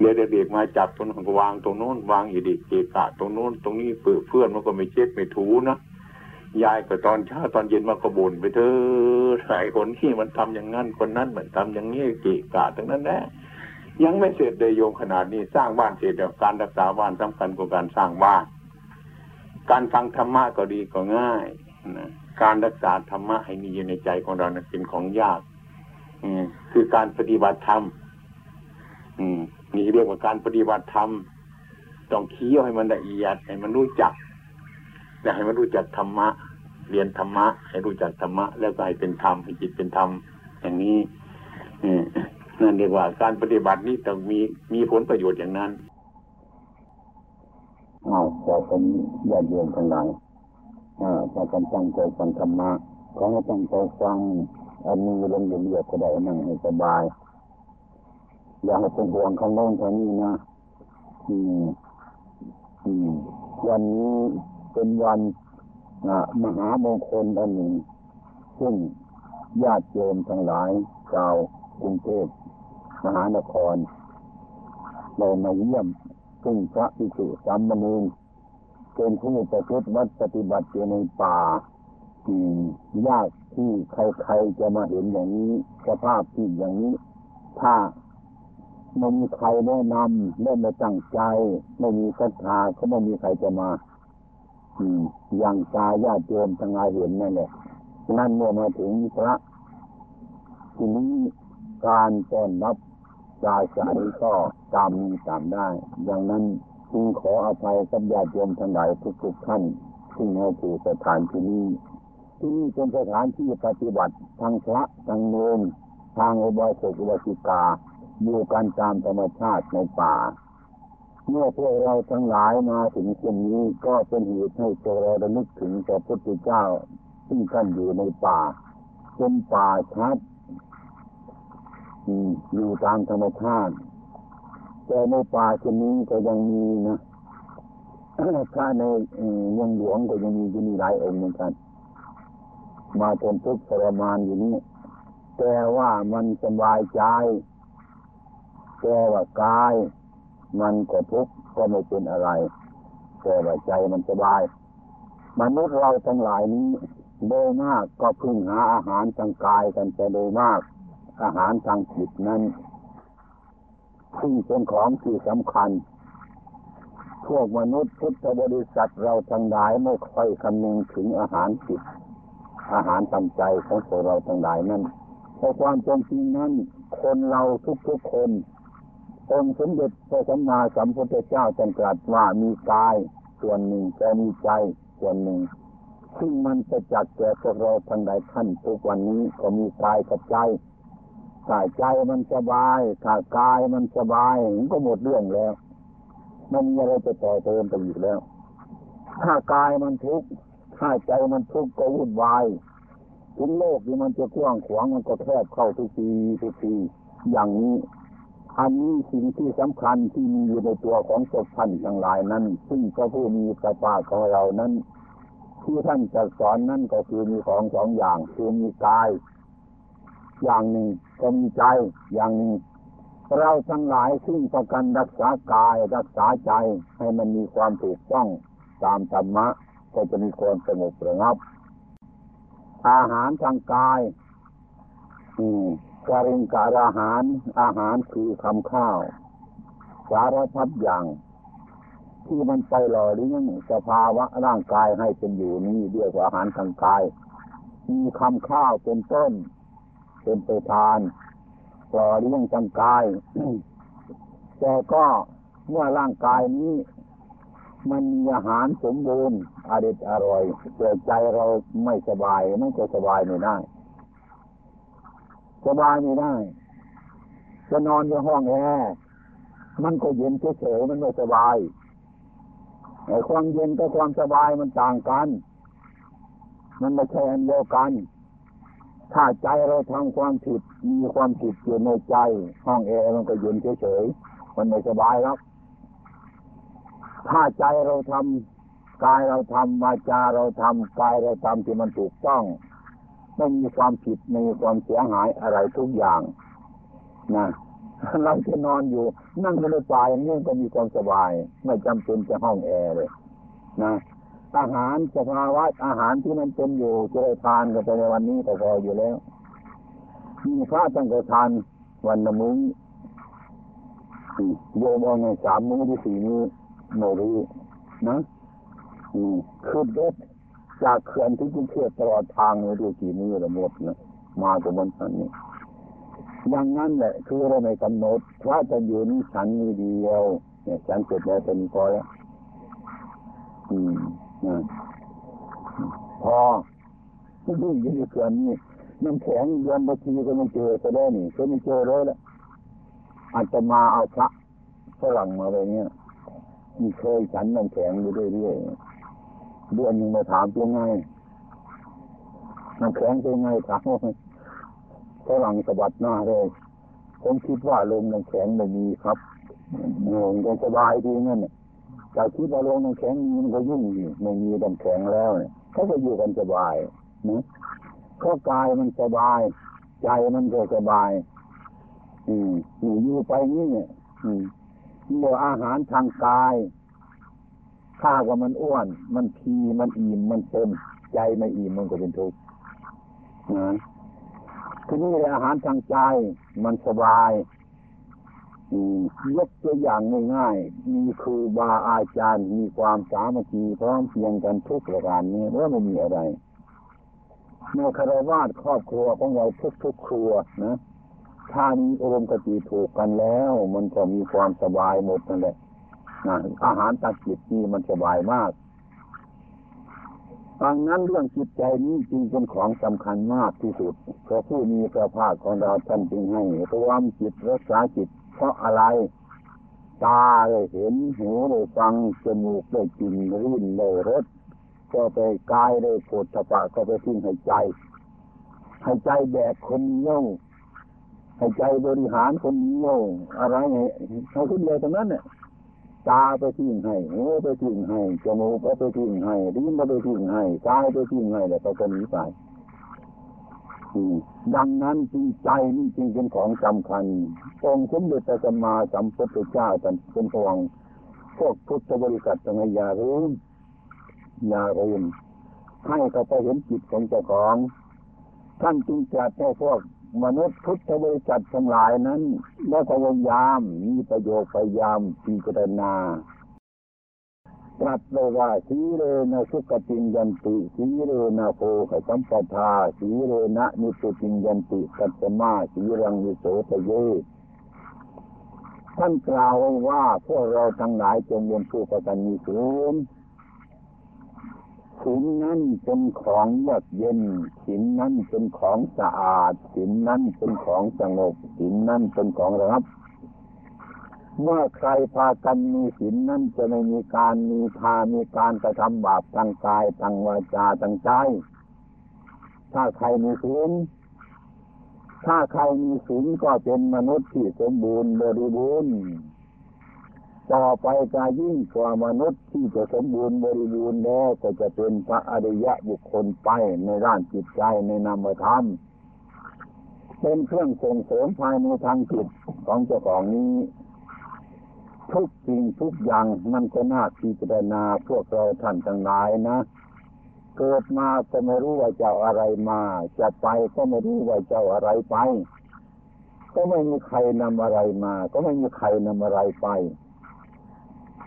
เดี๋ยวเด็กมาจับตรงวางตรงโน้นวางอีดิเกะกะตรงโน้นตรงนี้เพื่อนมันก็ไม่เช็ดไม่ถูนะยายก็ตอนเช้าตอนเย็นมาก็บ่นไปเถอะหลายคนที่มันทำอย่างนั้นคนนั้นมันทำอย่างนี้เกะกะทั้งนั้นแหละยังไม่เสร็จเลยโยมขนาดนี้สร้างบ้านเสร็จแล้วการรักษาบ้านสำคัญกว่าการสร้างบ้านการฟังธรรมะก็ดีก็ง่ายนะการรักษาธรรมะให้มีอยู่ในใจของเราเป็นของยากคือการปฏิบัติธรรมนี่เรียกว่าการปฏิบัติธรรมต้องเคี้ยวให้มันละเอียดให้มันรู้จักและให้มันรู้จักธรรมะเรียนธรรมะให้รู้จักธรรมะแล้วก็ให้เป็นธรรมให้จิตเป็นธรรมอย่างนี้นั่นเรียกว่าการปฏิบัตินี้ต้องมีผลประโยชน์อย่างนั้นเอาต่อไปนี้ญาติโยมทั้งหลายถ้าการตั้งใจฟังธรรมะขอให้ตั้งใจฟังอันนี้ลมเย็นเยือกก็ได้นั่งให้สบายอย่าให้เป็นห่วงข้างโน้นข้างนี้นะวันนี้เป็นวันมหามงคลอันหนึ่งซึ่งญาติโยมทั้งหลายชาวกรุงเทพมหานครเรามาเยี่ยมซึ่งพระภิกษุสามเณรเป็นผู้ประพฤติวัดปฏิบัติอยู่ในป่ายากที่ใครๆจะมาเห็นอย่างนี้สภาพที่อย่างนี้ถ้าไม่มีใครแนะนำไม่มาตั้งใจไม่มีศรัทธาก็ไม่มีใครจะมาอย่างตาญาติโยมทั้งหลายเห็นนั่นแหละนั่นเมื่อมาถึงพระทีนี้การต้อนรับญาติสายก็ตามมีตามได้อย่างนั้นจึงขออภัยกับญาติโยมทั้งหลายทุกท่านที่มาสู่สถานที่นี้ที่นี่เป็นสถานที่ปฏิบัติทางพระทางโนนทางอุบาสกอุบาสิกาอยู่กันตามธรรมชาติในป่าเมื่อพวกเราทั้งหลายมาถึงที่นี้ก็เป็นเหตุให้พวกเราระลึกถึงพระพุทธเจ้าซึ่งท่านอยู่ในป่าเป็นป่าชัดอยู่ตามธรรมชาติแต่ในป่าเช่นนี้ก็ยังมีนะถ้าในเมืองหลวงก็ยังมีอยู่หลายองค์เหมือนกันมาจนทุกข์ทรมานอยู่นี้แต่ว่ามันสบายใจแต่ว่ากายมันก็ทุกข์ก็ไม่เป็นอะไรแต่ว่าใจมันสบายมนุษย์เราทั้งหลายนี้โดยมากก็พึ่งหาอาหารทางกายกันแต่โดยมากอาหารทางจิตนั้นซึ่งเป็นของที่สำคัญพวกมนุษย์พุทธบริษัทเราทั้งหลายไม่ค่อยคำนึงถึงอาหารจิตอาหารทางใจของพวกเราทั้งหลายนั้นเพราะความจริงนั้นคนเราทุกๆคนองค์สมเด็จพระสัมมาสัมพุทธเจ้าท่านตรัสว่ามีกายส่วนหนึ่งและมีใจส่วนหนึ่งซึ่งมันจะจัดแก่พวกเราทั้งหลายท่านทุกวันนี้ก็มีกายกับใจถ้าใจมันสบายถ้ากายมันสบายมันก็หมดเรื่องแล้วไม่มีอะไรจะต่อเติมไปอีกแล้วถ้ากายมันทุกข์ถ้าใจมันทุกข์ก็วุ่นวายถึงโลกที่มันจะกว้างขวางมันก็แคบเข้าทุกทีอย่างนี้อันนี้สิ่งที่สำคัญที่มีอยู่ในตัวของศพท่านทั้งหลายนั้นซึ่งพระผู้มีพระภาคของเรานั้นที่ท่านจะสอนนั้นก็คือมีของสองอย่างคือมีกายอย่างหนึ่งก็มีใจอย่างหนึ่งเราทั้งหลายซึ่งประกันรักษากายรักษาใจให้มันมีความถูกต้องตามธรรมะก็จะมีความสงบระงับอาหารทางกายการิงการอาหารคือคำข้าวสารพัดอย่างที่มันไปหล่อเลี้ยงสภาวะร่างกายให้เป็นอยู่นี้เรียกว่าอาหารทางกาย มีคำข้าวเป็นต้นเป็นไปทานต่อเรื่องร่างกาย แต่ก็เมื่อร่างกายนี้มันมีอาหารสมบูรณ์อร่อยแต่ใจเราไม่สบายมันก็สบายไม่ได้สบายไม่ได้จะนอนในห้องแอร์มันก็เย็นเฉยๆมันไม่สบายไอ้ความเย็นกับความสบายมันต่างกันมันไม่ใช่อันเดียวกันถ้าใจเราทำความผิดมีความผิดอยู่ในใจห้องแอร์มันก็เย็นเฉยๆมันไม่สบายครับถ้าใจเราทำกายเราทำวาจาเราทำกายเราทำที่มันถูกต้องไม่มีความผิดไม่มีความเสียหายอะไรทุกอย่างนะเราจะนอนอยู่นั่งบนรถไฟอย่างนี้ก็มีความสบายไม่จำเป็นจะห้องแอร์เลยนะอาหารสภาวะอาหารที่มันเป็นอยู่ที่เราทานกันไปในวันนี้ก็พออยู่แล้วมีพระตั้งแต่ทานวันละมื้อโยมเอาไงสามมื้อที่สี่มื้อไม่รู้นะขึ้นรถจากเขื่อนถึงกรุงเทพตลอดทางเลยดูกี่มื้อละหมดนะมาถึงวันนี้อย่างนั้นแหละคือเราไม่กำหนดว่าจะอยู่นี่ฉันมีเดียวเนี่ยฉันเสร็จแล้วเป็นพอแล้วพอนี่อยู่ในเขื่อนนี่น้ำแข็งเดือนบางทีก็ไม่เจอแต่ได้นี่ก็ไม่เจอเลยละอาจจะมาเอาพระฝรั่งมาอะไรเงี้ยมีเคยฉันน้ำแข็งอยู่เรื่อยๆเดือนหนึ่งมาถามเป็นไงน้ำแข็งเป็นไงถามว่าฝรั่งสะบัดหน้าเลยผมคิดว่าลงน้ำแข็งไม่มีครับโง่ก็สบายดีนั่นเนี่ยแต่คิดว่าลงน้ำแข็งมันก็ยุ่งอยู่ไม่มีน้ำแข็งแล้วเนี่ยเขาก็อยู่กันสบายนะเพราะกายมันสบายใจมันก็สบายอยู่ไปนี่เนี่ยเรื่องอาหารทางกายข้าวว่ามันอ้วนมันพีมันอิ่มมันเต็มใจไม่อิ่มมันก็เป็นทุกข์นะทีนี้อาหารทางใจมันสบายยกตัวอย่างง่ายๆมีครูบาอาจารย์มีความสามัคคีพร้อมเพรียงกันทุกประการนี้ว่าไม่มีอะไรในคฤหัสถ์ครอบครัวของเราทุกๆครัวนะถ้ามีอารมณ์กติถูกกันแล้วมันก็มีความสบายหมดนั่นแหละนะอาหารทางจิตนี่มันสบายมากดังนั้นเรื่องจิตใจนี้จึงเป็นของสำคัญมากที่สุดเพราะผู้มีพระภาคของเราท่านจึงให้ระวังจิตรักษาจิตเพราะอะไรตาได้เห็นหูได้ฟังจมูกได้กลิ่นลิ้นได้รสก็ไปกายได้โผฏฐัพพะก็ไปทิ้งให้ใจให้ใจแบกคนโย่ให้ใจบริหารคนโย่อะไรเขาขึ้นเลยตรงนั้นเนี่ยตาไปทิ้งให้หูไปทิ้งให้จมูกไปทิ้งให้ลิ้นไปทิ้งให้กายไปทิ้งให้แล้วก็หนีไปดังนั้นจริงใจนี่จริงเป็นของสำคัญองค์สมเด็จพระสัมมาสัมพุทธเจ้าท่านเป็นห่วงพวกพุทธบริษัททั้งหลายอย่าลืมให้เข้าไปเห็นจิตของเจ้าของท่านจึงจัดให้พวกมนุษย์พุทธบริษัททั้งหลายนั้นได้พยายามมีประโยชน์พยายามพิจารณาตรัสไว้ว่าสีเรนะสุขติยันติสีเรนะโภคสัมปทาสีเรนะนิพพิยันติกัสสมาสีรังวิโสทะเยท่านกล่าวไว้ว่าพวกเราทั้งหลายจงเป็นผู้กตัญญูศีลนั้นเป็นของเยือกเย็นศีลนั้นเป็นของสะอาดศีลนั้นเป็นของสงบศีลนั้นเป็นของระงับเมื่อใครพากันมีศีลนั้นจะไม่มีการมีพามีการกระทำบาปทางกายทางวาจาทางใจถ้าใครมีศีลก็เป็นมนุษย์ที่สมบูรณ์บริบูรณ์ต่อไปจะยิ่งกว่ามนุษย์ที่จะสมบูรณ์บริบูรณ์แล้วก็จะเป็นพระอริยะบุคคลไปในด้านจิตใจในนามธรรมเป็นเครื่องส่งเสริมภายในทางจิตของเจ้าของนี้ทุกสิ่งทุกอย่างมันก็น่าพิจารณาพวกเราท่านทั้งหลายนะเกิดมาก็ไม่รู้ว่าเจ้าอะไรมาจะไปก็ไม่รู้ว่าเจ้าอะไรไปก็ไม่มีใครนำอะไรมาก็ไม่มีใครนำอะไรไป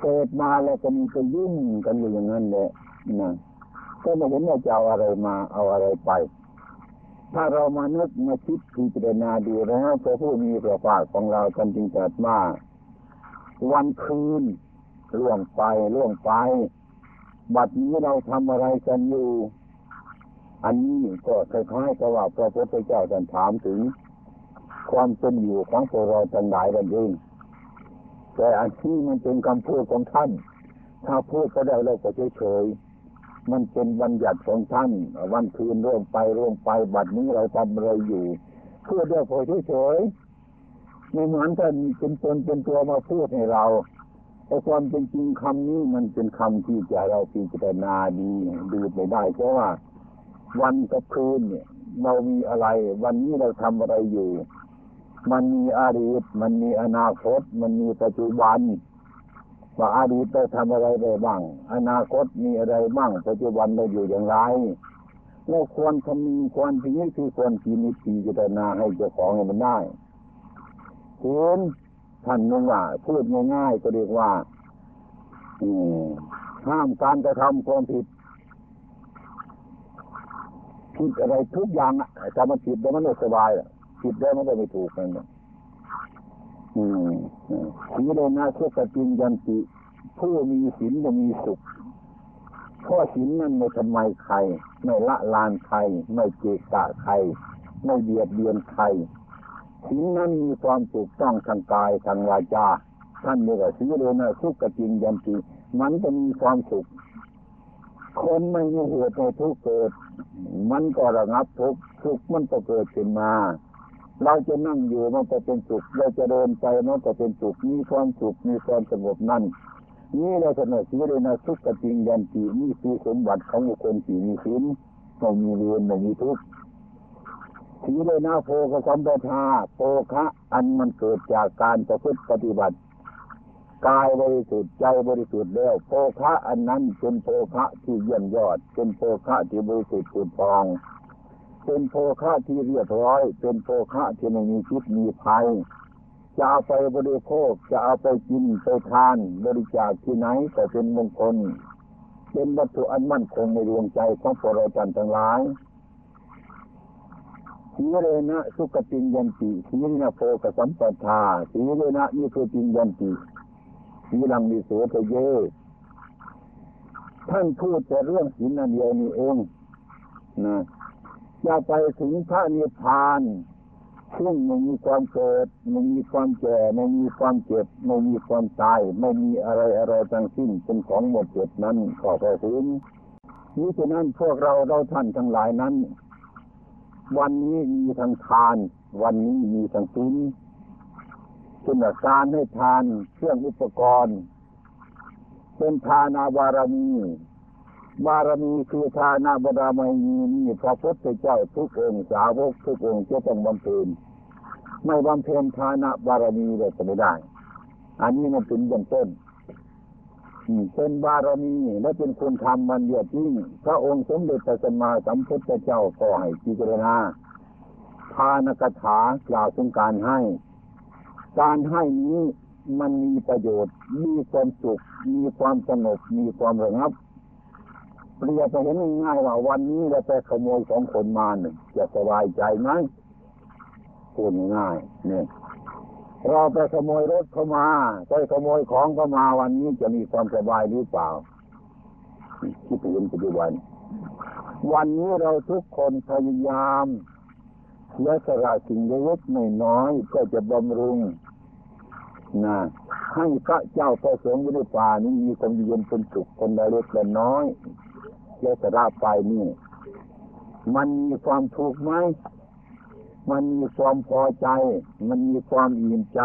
เกิดมาแล้วก็มีก็ยุ่งกันอยู่อย่างนั้นแหละนะก็ไม่เห็นว่าจะเอาอะไรมาเอาอะไรไป ถ้าเรามานึกมาคิดพิจารณาดูแล้วพระผู้มีพระภาคของเราท่านจึงตรัสว่าวันคืนล่วงไปล่วงไปบัดนี้เราทำอะไรกันอยู่อันนี้ก็คล้ายๆกับว่าพระพุทธเจ้าท่านถามถึงความเป็นอยู่ของพวกเราทั้งหลายนั่นเองแต่อันที่มันเป็นคำพูดของท่านถ้าพูดก็ได้เราก็เฉยๆมันเป็นบัญญัติของท่านวันคืนล่วงไปล่วงไปบัดนี้เราทำอะไรอยู่เพื่อเดียวพอเฉยๆไม่เหมือนท่านเป็นตนเป็นตัวมาพูดให้เราแต่ความเป็นจริงคำนี้มันเป็นคำที่จะเราพิจารณาดีดูไปได้เพราะว่าวันกับคืนเนี่ยเรามีอะไรวันนี้เราทำอะไรอยู่มันมีอดีตมันมีอนาคตมันมีปัจจุบันว่าอดีตเราทำอะไรไปบ้างอนาคตมีอะไรบ้างปัจจุบันเราอยู่อย่างไรเราควรคำนึงควรพิจารณาคือควรพิจารณาให้เจ้าของให้มันได้คุณท่านนึกว่าพูดง่ายๆก็เรียกว่าห้ามการกระทำความผิดผิดอะไรทุกอย่างอ่ะถ้ามันผิดแล้วมันไม่สบายอ่ะผิดแล้วมันก็ไม่ถูกนั่นแหละศีลนาโคตปิญญันติผู้มีศีลจะมีสุขเพราะศีลนั้นไม่ทำลายใครไม่ละลานใครไม่เกะกะใครไม่เบียดเบียนใครศีลนั้นมีความถูกต้องทางกายทางวาจาท่านเรียกว่าศีลนาโคตปิญญันติมันจะมีความสุขคนไม่มีเหตุในทุกข์เกิดมันก็ระงับทุกข์ทุกข์มันก็เกิดขึ้นมาเราจะนั่งอยู่มันก็เป็นสุขเราจะเดินไปมันก็เป็นสุขมีความสุขมีความสงบนั่นนี่เราสนับสนุนเลยนะสุขกับจริงยันตินี่คือสมบัติของบุคคลที่มีศีลไม่มีเวรไม่มีทุกข์ศีลนะโภคสัมปทาโภคะอันมันเกิดจากการประพฤติปฏิบัติกายบริสุทธิ์ใจบริสุทธิ์แล้วโภคะอันนั้นเป็นโภคะที่เยี่ยมยอดเป็นโภคะที่บริสุทธิ์ผุดพองเป็นโภคะที่เรียบร้อยเป็นโภคะที่ไม่มีพิษมีภัยจะเอาไปบริโภคจะเอาไปกินไปทานบริจาคที่ไหนก็เป็นมงคลเป็นวัตถุอันมั่นคงในดวงใจของพวกเราทั้งหลายสีเรนะสุขติยันติสีเรนะโภคสัมปทาสีเรนะนี่คือติยันติศีลังวิโสทะเยท่านพูดแต่เรื่องศีลอันเดียวนี่เองนะจะไปถึงพระนิพพานซึ่งไม่มีความเกิดไม่มีความแก่ไม่มีความเจ็บไม่มีความตายไม่มีอะไรอะไรทั้งสิ้นเป็นของหมดจดนั้นขอประทุนนี้ฉะนั้นพวกเราท่านทั้งหลายนั้นวันนี้มีทั้งทานวันนี้มีทั้งศีลเป็นการให้ทานเครื่องอุปกรณ์เป็นทานบารมีบารมีคือทานบารมีนี่พระพุทธเจ้าทุกองค์สาวกทุกองค์จะต้องบำเพ็ญไม่บำเพ็ญทานบารมีเลยจะไม่ได้อันนี้มันเป็นเบื้องต้นเป็นบารมีและเป็นคุณธรรมมันเดียวที่พระองค์สมเด็จพระสัมมาสัมพุทธเจ้าขอให้พิจารณาทานกถากล่าวถึงการให้การให้นี้มันมีประโยชน์มีความสุขมีความสงบมีความระงับเปรียบเห็นง่ายว่าวันนี้เราไปขโมยของคนมาเนี่ยจะสบายใจไหมพูดง่ายเนี่ยเราไปขโมยรถเข้ามาไปขโมยของเข้ามาวันนี้จะมีความสบายหรือเปล่าคิดถึงปัจจุบันวันนี้เราทุกคนพยายามและสละสิ่งเล็กๆน้อยๆก็จะบำรุงนะให้พระเจ้าพระสงฆ์ในป่านี้มีความเย็นเป็นสุขคนละเล็กละน้อยและสละไปนี่มันมีความทุกข์ไหมมันมีความพอใจมันมีความอิ่มใจ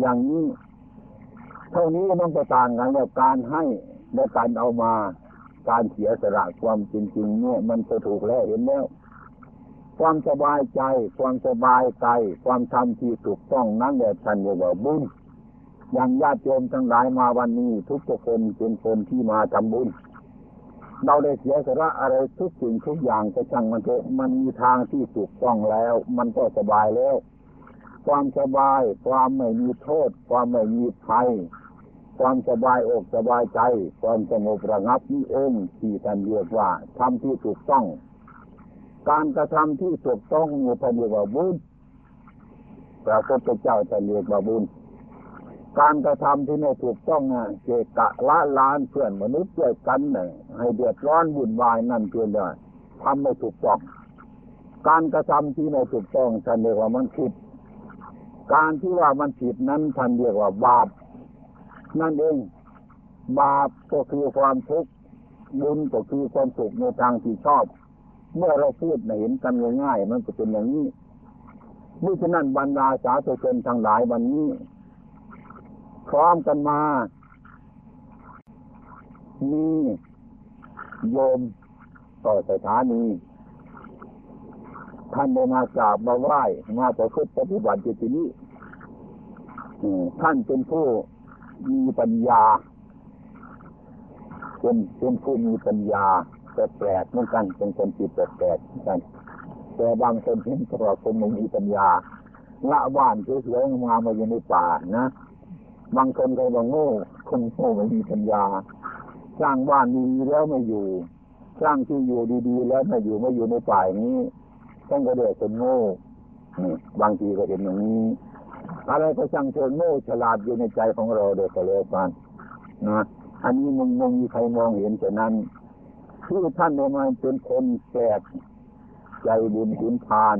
อย่างนี้เท่านี้มันก็ต่างกันกับการให้และการเอามาการเสียสละความจริงๆเนี่ยมันก็ถูกแล้วเห็นแล้วความสบายใจความสบายใจความทำที่ถูกต้องนั้นแหละท่านเรียกว่าบุญอย่างญาติโยมทั้งหลายมาวันนี้ทุกคนเป็นคนที่มาทำบุญเราได้เสียสละอะไรทุกสิ่งทุกอย่างก็ช่างมันเถอะมันมีทางที่ถูกต้องแล้วมันก็สบายแล้วความสบายความไม่มีโทษความไม่มีภัยความสบายอกสบายใจความสงบระงับนี่เองที่ท่านเรียกว่าทำที่ถูกต้อง การกระทำที่ถูกต้องอยู่ภายในว่าบุญพระพุทธเจ้าจะเรียกว่าบุญการกระทำที่ไม่ถูกต้องอ่ะเกะกะละลานเพื่อนมนุษย์ด้วยกันน่ะให้เดือดร้อนวุ่นวายนั่นคือเลยทำไม่ถูกต้องการกระทำที่ไม่ถูกต้องท่านเรียกว่ามันผิดการที่ว่ามันผิดนั้นท่านเรียกว่าบาปนั่นเองบาปก็คือความทุกข์บุญก็คือความสุขในทางที่ชอบเมื่อเราพูดเห็นกันง่ายๆมันก็เป็นอย่างนี้นี่ฉะนั้นบรรดาสาธุชนทั้งหลายวันนี้พร้อมกันมามีโยมต่อสถานีท่านได้มากราบมาไหว้มาประพฤติปฏิบัติอยู่ที่นี้ท่านเป็นผู้มีปัญญาเป็นผู้มีปัญญาแปลกๆเหมือนกันเป็นคนจิตแปลกๆเหมือนกันแต่บางคนเห็นตัวคนไม่มีปัญญาละว่านสวยๆมาอยู่ในป่านะบางคนก็ว่าโง่คนโง่ไม่มีปัญญาสร้างบ้านดีแล้วไม่อยู่สร้างที่อยู่ดีๆแล้วไม่อยู่ในป่าอย่างนี้ต้องกระเดือกคนโง่บางทีก็เห็นอย่างนี้อะไรก็ช่างเชิงโง่ฉลาดอยู่ในใจของเราเด็กก็เลยกันนะอันนี้มึงมีใครมองเห็นฉะนั้นคือท่านมาเป็นคนแปลกใจบุญขุนทาน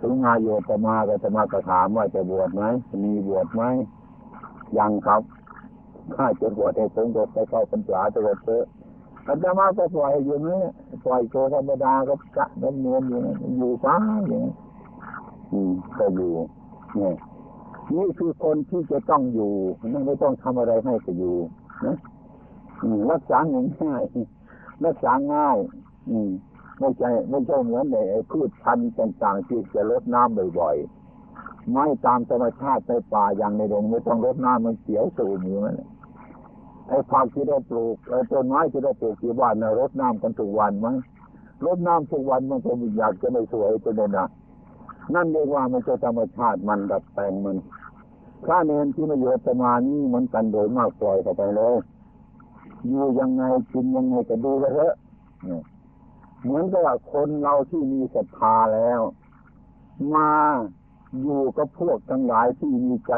ถึงมาโยมมาก็จะมากระถามว่าจะบวชไหมมีบวชไหมยังครับข้าจะบวชให้ผมก็ไปเข้าพรรษาจะบวชเถอะอาตมาก็ปล่อยอยู่นี่ปล่อยโกธรรมดาก็กะน้ำเนียนอยู่อยู่ฟ้าอย่างนี้ก็อยู่เนี่ยนี่คือคนที่จะต้องอยู่ไม่ต้องทำอะไรให้ก็อยู่นะรักษาง่ายรักษาง่ายไม่ใช่เหมือนไอ้พืชพันธุ์ต่างๆที่จะรดน้ำบ่อยๆไม้ตามธรรมชาติในป่าอย่างในดงไม่ต้องรดน้ำมันเขียวสูงอยู่นั่นแหละไอ้ผักที่เราปลูกไอ้ต้นไม้ที่เราปลูกที่บ้านน่ะรดน้ำกันทุกวันมั้ยรดน้ำทุกวันมันก็อยากจะไม่สวยตัวนั้นน่ะนั่นเรียกว่ามันจะธรรมชาติมันดัดแปลงมันถ้าเน้นที่ประโยชน์ประมาณนี้มันกันโดยมากปล่อยเข้าไปเลยอยู่ยังไงกินยังไงก็ดูไปเถอะเหมือนกับคนเราที่มีศรัทธาแล้วมาอยู่กับพวกทั้งหลายที่มีใจ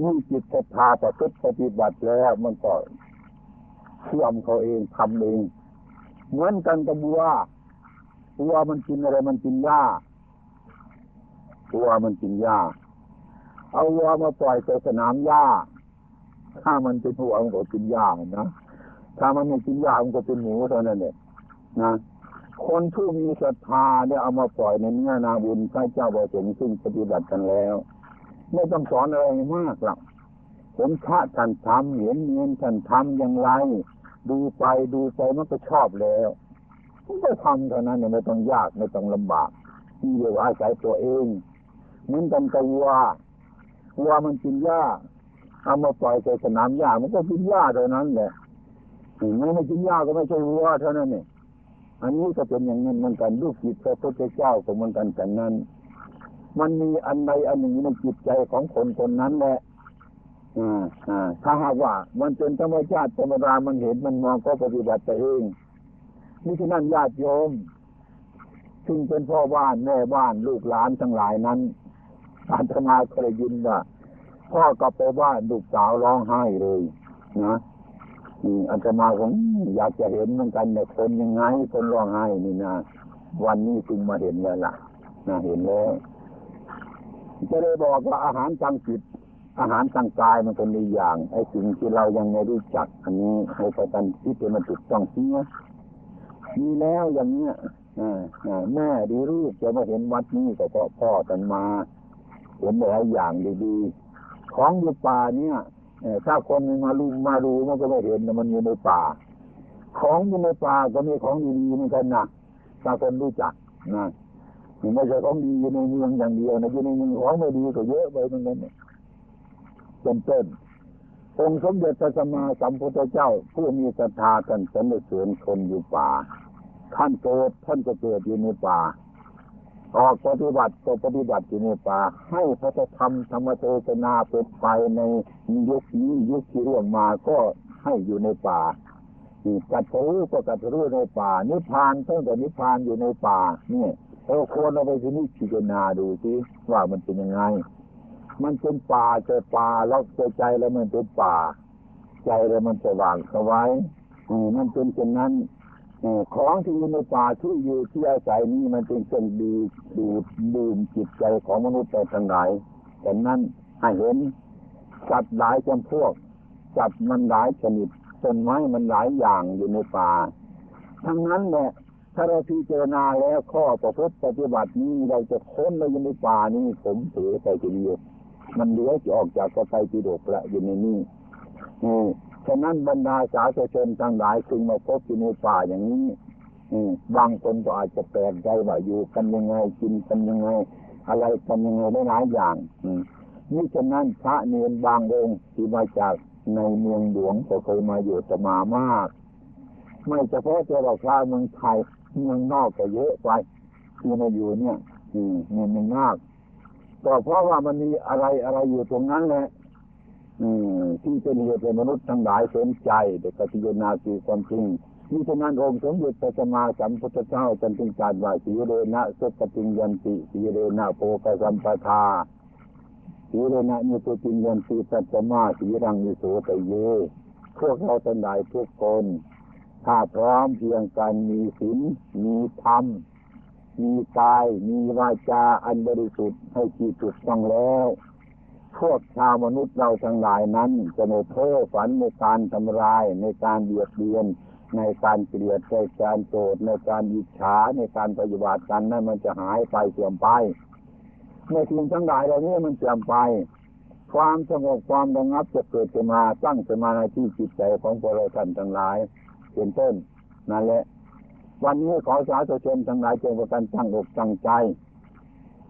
มีจิตศรัทธาประพฤติปฏิบัติแล้วมันก็เชื่อมเขาเองทำเองเหมือนกันกับวัวมันกินอะไรมันกินหญ้าวัวมันกินหญ้าเอาวัวมาปล่อยไปสนามหญ้าถ้ามันเป็นวัวมันก็กินหญ้านะถ้ามันไม่กินหญ้ามันก็เป็นหมูเท่านั้นแหละนะคนผู้มีศรัทธาเนี่ยเอามาปล่อยในเนื้อนาบุญพระเจ้าประสงค์ซึ่งปฏิบัติกันแล้วไม่ต้องสอนอะไรมากหรอกเห็นพระท่านทำเห็นเงินท่านทำอย่างไรดูไปมันก็ชอบแล้วมันก็ทำเท่านั้นเนี่ยไม่ต้องยากไม่ต้องลำบากที่อยู่อาศัยตัวเองเหมือนกันกับวัวมันกินหญ้าเอามาปล่อยใส่สนามหญ้ามันก็กินหญ้าเท่านั้นแหละไม่กินหญ้าก็ไม่ใช่วัวเท่านั้นเนี่ยอันนี้ก็เป็นอย่างนั้นเหมือนกันลูกศิษย์พระพุทธเจ้าก็เหมือนกันกันนั้นมันมีอันใดอันหนึ่งในจิตใจของคนคนนั้นแหละถ้าหากว่ามันเป็นธรรมชาติธรรมดามันเห็นมันมองก็ปฏิบัติตัวเองนี่ฉะนั้นญาติโยมซึ่งเป็นพ่อบ้านแม่บ้านลูกหลานทั้งหลายนั้นอาตมาเคยยินว่าพ่อกลับไปบ้านลูกสาวร้องไห้เลยนะอาตมาผมอยากจะเห็นเหมือนกันเนี่ยคนยังไงคนร้องไห้นี่นะวันนี้จึงมาเห็นแล้วล่ะนะเห็นแล้วจะได้บอกว่าอาหารทางจิตอาหารทางกายมันเป็นในอย่างไอ้สิ่งที่เรายังไม่รู้จักอันนี้ให้ประกันคิดมันถูกต้องเสียมีแล้วอย่างเนี้ยแม่ดีลูกจะมาเห็นวัดนี้ก็เพราะพ่อกันมาเห็นหลายอย่างดีๆของอยู่ป่าเนี่ยถ้าคนมาดูมันก็ไม่เห็นมันอยู่ในป่าของอยู่ในป่าก็มีของดีๆเหมือนกันนะถ้าคนรู้จักนะไม่ใช่ของดีอยู่ในเมืองอย่างเดียวนะอยู่ในเมืองของไม่ดีก็เยอะไปเหมือนกันเนี่ยเป็นต้นองค์สมเด็จพระสัมมาสัมพุทธเจ้าผู้มีศรัทธาท่านสรรเสริญคนอยู่ป่าท่านก็เกิดอยู่ในป่าออกปฏิบัติก็ปฏิบัติอยู่ในป่าให้พระธรรมธรรมเทศนาเป็นไปในยุคนี้ยุคที่ล่วงมาก็ให้อยู่ในป่า กัดรู้ก็กัดรู้ในป่านิพพานตั้งแต่นิพพานอยู่ในป่านี่เราควรเอาไปที่นี่พิจารณาดูสิว่ามันเป็นยังไงมันเป็นป่าแต่ป่าเราใจแล้วมันเป็นป่าใจแล้วมันสว่างสวายมันเป็นเช่นนั้นของที่อยู่ในป่าที่อยู่ที่อาศัยนี้มันเป็นสิ่งดีดูดจิตใจของมนุษย์ไปทางไหนแต่นั้นให้เห็นสัตว์หลายจำพวกสัตว์มันหลายชนิดต้นไม้มันหลายอย่างอยู่ในป่าทั้งนั้นแหละถ้าเราพิจารณาแล้วข้อประพฤติปฏิบัตินี้เราจะค้นเราอยู่ในป่านี้ผมถือไปจะดีมันเลื้อยออกจากกระไตรปิฎกละอยู่ในนี้ฉะนั้นบรรดาสาธุชนทั้งหลายซึ่งมาพบอยู่ในป่าอย่างนี้บางคนก็อาจจะแปลกใจว่าอยู่กันยังไงกินกันยังไงอะไรกันยังไงหลายอย่างนี่ฉะนั้นพระเนรบางองค์ที่มาจากในเมืองหลวงก็เคยมาอยู่สมามากไม่เฉพาะแต่ว่าพระเมืองไทยเมืองนอกก็เยอะไปที่มาอยู่เนี่ยนี่มันมากก็เพราะว่ามันมีอะไรอยู่ตรงนั้นแหละที่เป็นเหตุให้มนุษย์ทั้งหลายสนใจแต่ปฏิญาณคือความจริงนี่ฉะนั้นองค์สมเด็จพระสัมมาสัมพุทธเจ้าจึงตรัสว่าสีเรนะสุปฏิญญันติสีเรนะโภคสัมปทาสีเรนะนิสุติญญันติสัจจมาสีรังนิโสตเยพวกเราทั้งหลายทุกคนถ้าพร้อมเพียงกันมีศีลมีธรรมมีกายมีวาจาอันบริสุทธิ์ให้ที่สุดต้องแล้วพวกชาวมนุษย์เราทั้งหลายนั้นจะไม่เพ้อฝันในการทำลายในการเบียดเบียนในการเกลียดในการโกรธในการอิจฉาในการปฏิบัติกันนั้นมันจะหายไปเสื่อมไปในสิ่งทั้งหลายเหล่านี้มันเสื่อมไปความสงบความระงับจะเกิดขึ้นมาตั้งขึ้นมาในที่จิตใจของพวกเราท่านทั้งหลายเป็นต้นนั่นแหละวันนี้ขอสาธุชนทั้งหลายจงประกันตั้งอกตั้งใจ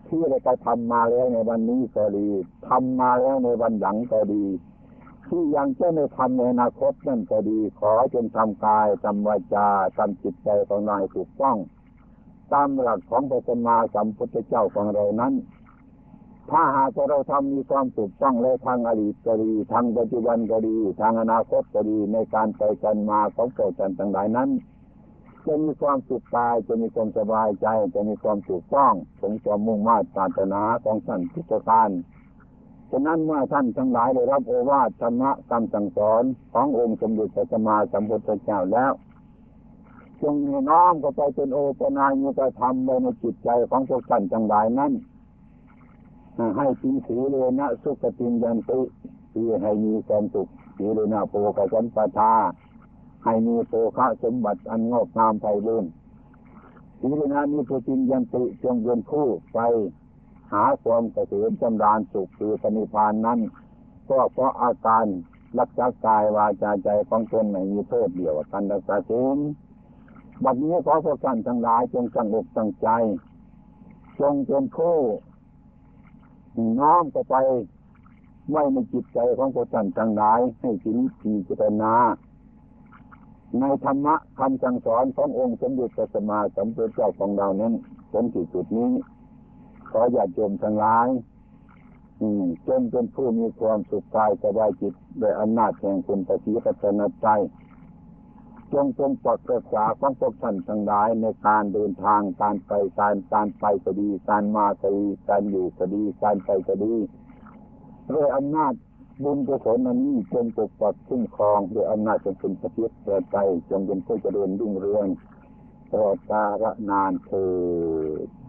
ที่เราจะทำมาแล้วในวันนี้ก็ดีทำมาแล้วในวันหลังก็ดีที่ยังจะไม่ทำในอนาคตนั่นก็ดีขอจงทำกายทำวาจาทำจิตใจของเราให้ถูกต้องตามหลักของพระสัมมาสัมพุทธเจ้าของเรานั้นถ้าหากเราทำมีความถูกต้องแล้วทางอดีตก็ดีทางปัจจุบันก็ดีทางอนาคตก็ดีในการไปกันมาของเราต่างๆหลายนั้นจะมีความสุขกายจะมีความสบายใจจะมีความถูกต้องสมความมุ่งมั่นปรารถนาของท่านทุกประการฉะนั้นเมื่อท่านทั้งหลายได้รับโอวาทธรรมะคำสั่งสอนขององค์สมเด็จพระสัมมาสัมพุทธเจ้าแล้วจงน้อมเข้าไปเป็นโอปนายกธรรมในจิตใจของพวกท่านทั้งหลายนั้นให้ถึงสีเรนะสุขติญญันติคือให้มีความสุขสีเรนะโภคสัมปทาให้มีโภคะสมบัติอันงอกงามไพบูลย์สีเรนะนิสุติญญันติจงเป็นผู้ไปหาความเกษมสำราญสุขคือปณิพานนั้นก็เพราะอาการรักษากายวาจาใจของตนไม่มีโทษเดียวกันรักษาศีลบัดนี้ขอพวกท่านทั้งหลายจงตั้งอกตั้งใจจงเป็นผู้น้อมไปไว้ในจิตใจของพวกท่านทั้งหลายให้ถึงที่เจตนาในธรรมะคำสั่งสอนขององค์สมเด็จพระสัมมาสัมพุทธเจ้าของเรานั้นจนที่สุดนี้ขออย่าจมทั้งหลายจนเป็นผู้มีความสุขกายสบายจิตโดยอำนาจแห่งคุณพระศรีรัตนตรัยจงปกปักรักษาของพวกท่านทั้งหลายในการเดินทางการไปก็ดีการมาก็ดีการอยู่ก็ดีการไปก็ดีด้วยอำนาจบุญกุศลอันนี้จงปกปักคุ้มครองด้วยอำนาจแห่งคุณพระศรีรัตนตรัยจงเป็นผู้เจริญรุ่งเรืองตลอดกาลนานเถิด